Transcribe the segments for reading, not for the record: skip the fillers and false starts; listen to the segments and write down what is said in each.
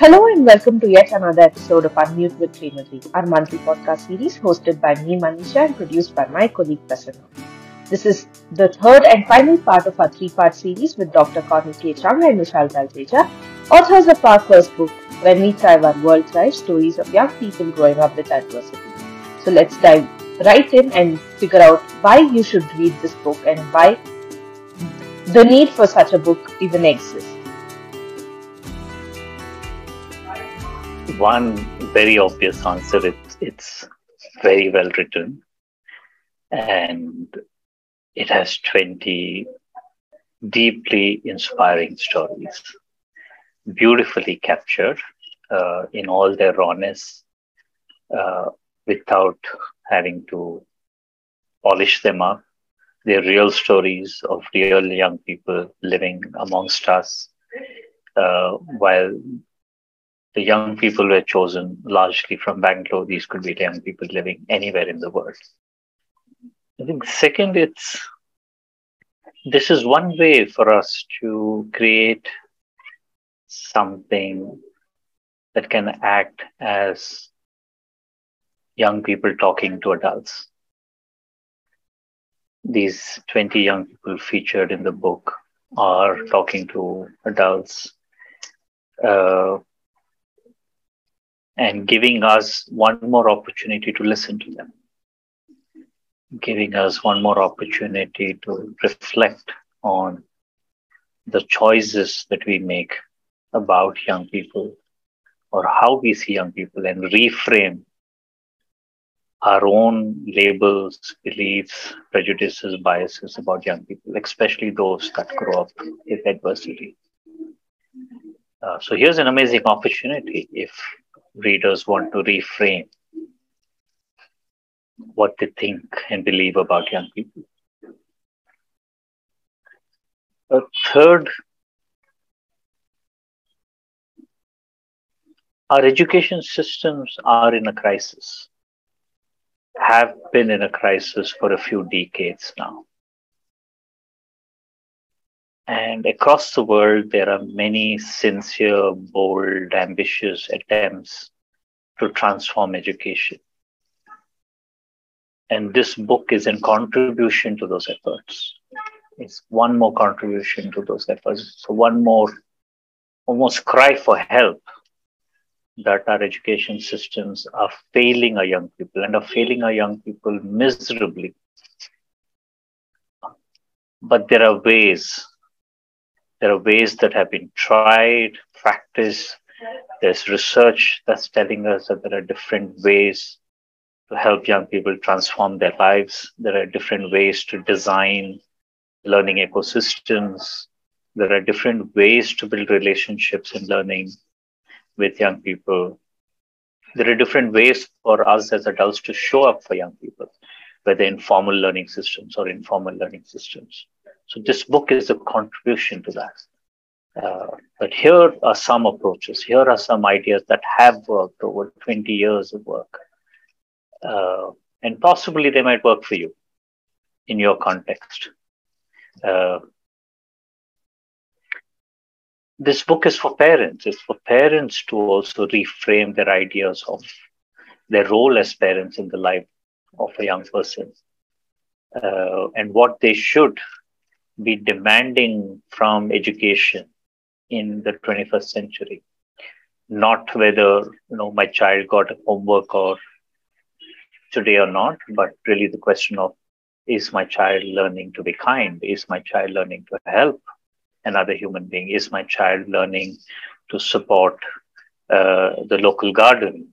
Hello and welcome to yet another episode of Unmute with Dream a Dream, our monthly podcast series hosted by me, Manisha, and produced by my colleague Prasanna. This is the third and final part of our three-part series with Dr. Karan K. Chang and Vishal Talreja, authors of our first book, When We Thrive Our World Thrive, Stories of Young People Growing Up with Adversity. So let's dive right in and figure out why you should read this book and why the need for such a book even exists. One very obvious answer, it's very well written and it has 20 deeply inspiring stories, beautifully captured in all their rawness without having to polish them up. They're real stories of real young people living amongst us while the young people were chosen largely from Bangalore. These could be young people living anywhere in the world. I think second, this is one way for us to create something that can act as young people talking to adults. These 20 young people featured in the book are talking to adults, and giving us one more opportunity to listen to them, giving us one more opportunity to reflect on the choices that we make about young people or how we see young people and reframe our own labels, beliefs, prejudices, biases about young people, especially those that grow up with adversity. So here's an amazing opportunity if readers want to reframe what they think and believe about young people. A third, our education systems are in a crisis, have been in a crisis for a few decades now. And across the world, there are many sincere, bold, ambitious attempts to transform education. And this book is a contribution to those efforts. It's one more contribution to those efforts. So one more almost cry for help that our education systems are failing our young people and are failing our young people miserably. But there are ways that have been tried, practiced. There's research that's telling us that there are different ways to help young people transform their lives. There are different ways to design learning ecosystems. There are different ways to build relationships in learning with young people. There are different ways for us as adults to show up for young people, whether in formal learning systems or informal learning systems. So this book is a contribution to that. But here are some approaches. Here are some ideas that have worked over 20 years of work. And possibly they might work for you in your context. This book is for parents. It's for parents to also reframe their ideas of their role as parents in the life of a young person, and what they should be demanding from education in the 21st century, not whether my child got homework or today or not, but really the question of, is my child learning to be kind? Is my child learning to help another human being? Is my child learning to support the local garden?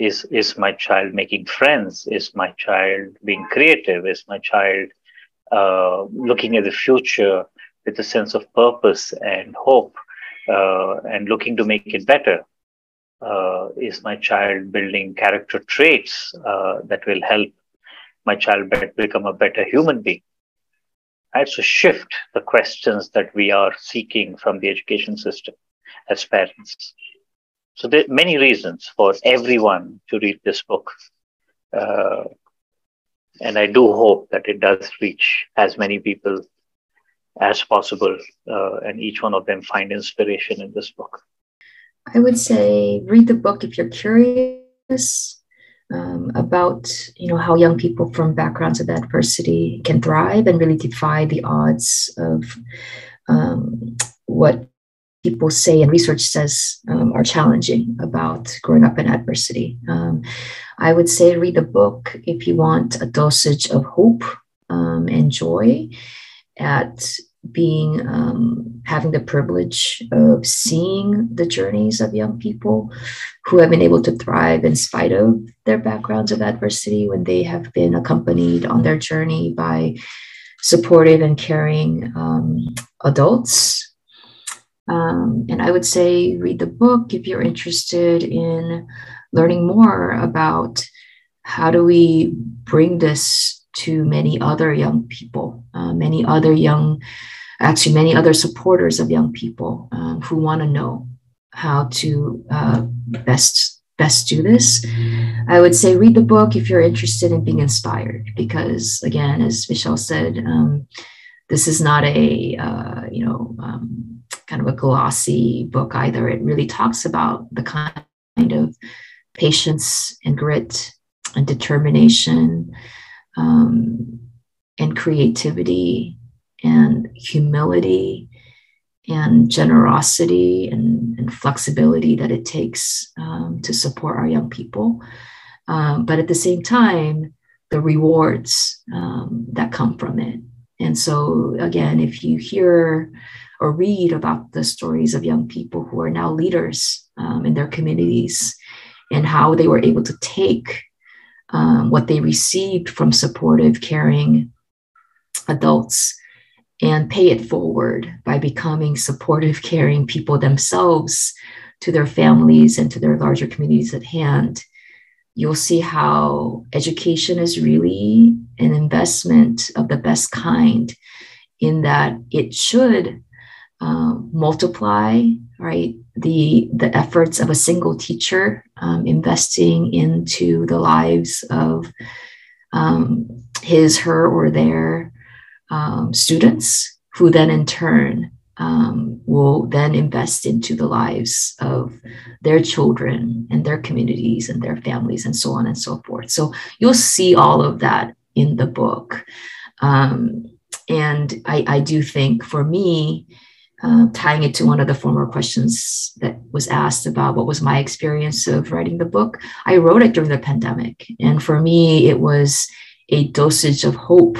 Is my child making friends? Is my child being creative? Is my child looking at the future with a sense of purpose and hope and looking to make it better? Is my child building character traits that will help my child become a better human being? Right? So shift the questions that we are seeking from the education system as parents. So there are many reasons for everyone to read this book. And I do hope that it does reach as many people as possible, and each one of them find inspiration in this book. I would say read the book if you're curious about, you know, how young people from backgrounds of adversity can thrive and really defy the odds of what people say and research says are challenging about growing up in adversity. I would say read a book if you want a dosage of hope and joy at being having the privilege of seeing the journeys of young people who have been able to thrive in spite of their backgrounds of adversity when they have been accompanied on their journey by supportive and caring adults. And I would say read the book if you're interested in learning more about how do we bring this to many other young people, many other supporters of young people who want to know how to best do this. I would say read the book if you're interested in being inspired, because again, as Michelle said, this is not a kind of a glossy book either. It really talks about the kind of patience and grit and determination and creativity and humility and generosity and flexibility that it takes to support our young people. But at the same time, the rewards that come from it. And so again, if you hear or read about the stories of young people who are now leaders in their communities and how they were able to take what they received from supportive, caring adults and pay it forward by becoming supportive, caring people themselves to their families and to their larger communities at hand, you'll see how education is really an investment of the best kind, in that it should multiply, right, the efforts of a single teacher investing into the lives of his, her, or their students, who then in turn will then invest into the lives of their children and their communities and their families and so on and so forth. So you'll see all of that in the book. And I do think for me, tying it to one of the former questions that was asked about what was my experience of writing the book, I wrote it during the pandemic. And for me, it was a dosage of hope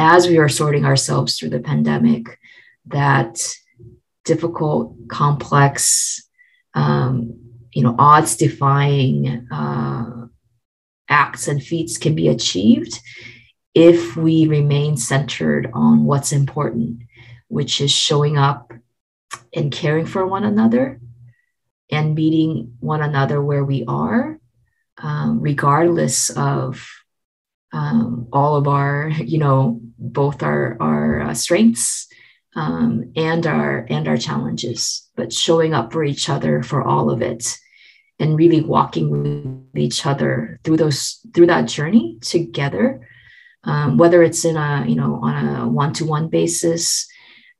as we were sorting ourselves through the pandemic, that difficult, complex, odds-defying acts and feats can be achieved if we remain centered on what's important, which is showing up and caring for one another and meeting one another where we are, regardless of all of our, both our strengths and our challenges, but showing up for each other for all of it, and really walking with each other through that journey together, whether it's in on a one-to-one basis,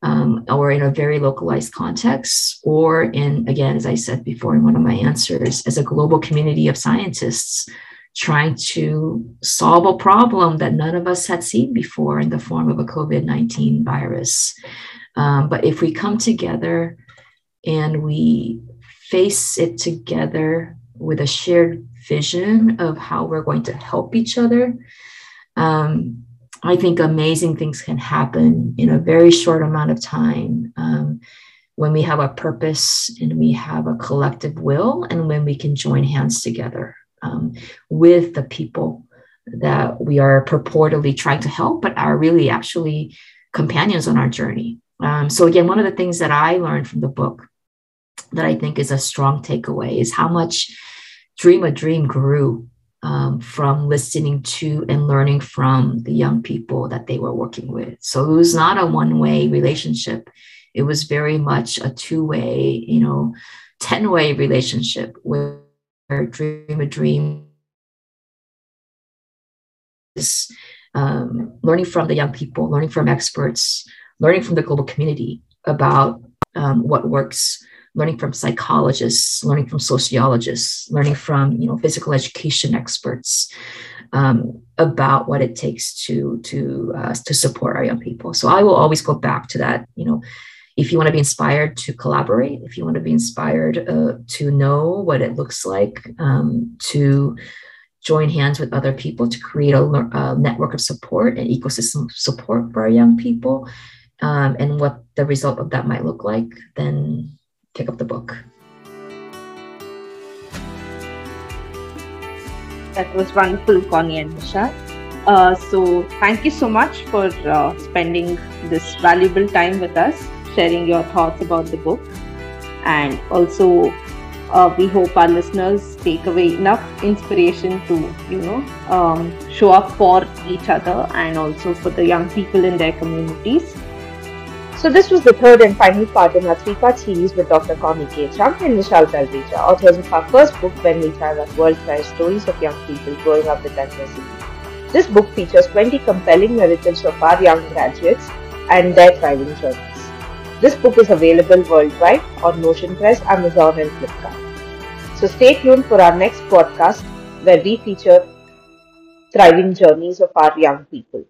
or in a very localized context, or in, again, as I said before in one of my answers, as a global community of scientists trying to solve a problem that none of us had seen before in the form of a COVID-19 virus. But if we come together and we face it together with a shared vision of how we're going to help each other, I think amazing things can happen in a very short amount of time when we have a purpose and we have a collective will, and when we can join hands together with the people that we are purportedly trying to help, but are really actually companions on our journey. So again, one of the things that I learned from the book that I think is a strong takeaway is how much Dream a Dream grew from listening to and learning from the young people that they were working with. So it was not a one-way relationship. It was very much a two-way, 10-way relationship where Dream a Dream is learning from the young people, learning from experts, learning from the global community about what works, learning from psychologists, learning from sociologists, learning from, physical education experts about what it takes to support our young people. So I will always go back to that, if you want to be inspired to collaborate, if you want to be inspired to know what it looks like to join hands with other people to create a network of support and ecosystem of support for our young people, and what the result of that might look like, then pick up the book. That was wonderful, Connie and Michelle. So thank you so much for spending this valuable time with us, sharing your thoughts about the book. And also, we hope our listeners take away enough inspiration to, show up for each other and also for the young people in their communities. So this was the third and final part in our three-part series with Dr. Kamini K. Chang and Vishal Talreja, authors of our first book, When We Thrive Our World Thrive, Stories of Young People Growing Up with Diversity. This book features 20 compelling narratives of our young graduates and their thriving journeys. This book is available worldwide on Notion Press, Amazon and Flipkart. So stay tuned for our next podcast where we feature thriving journeys of our young people.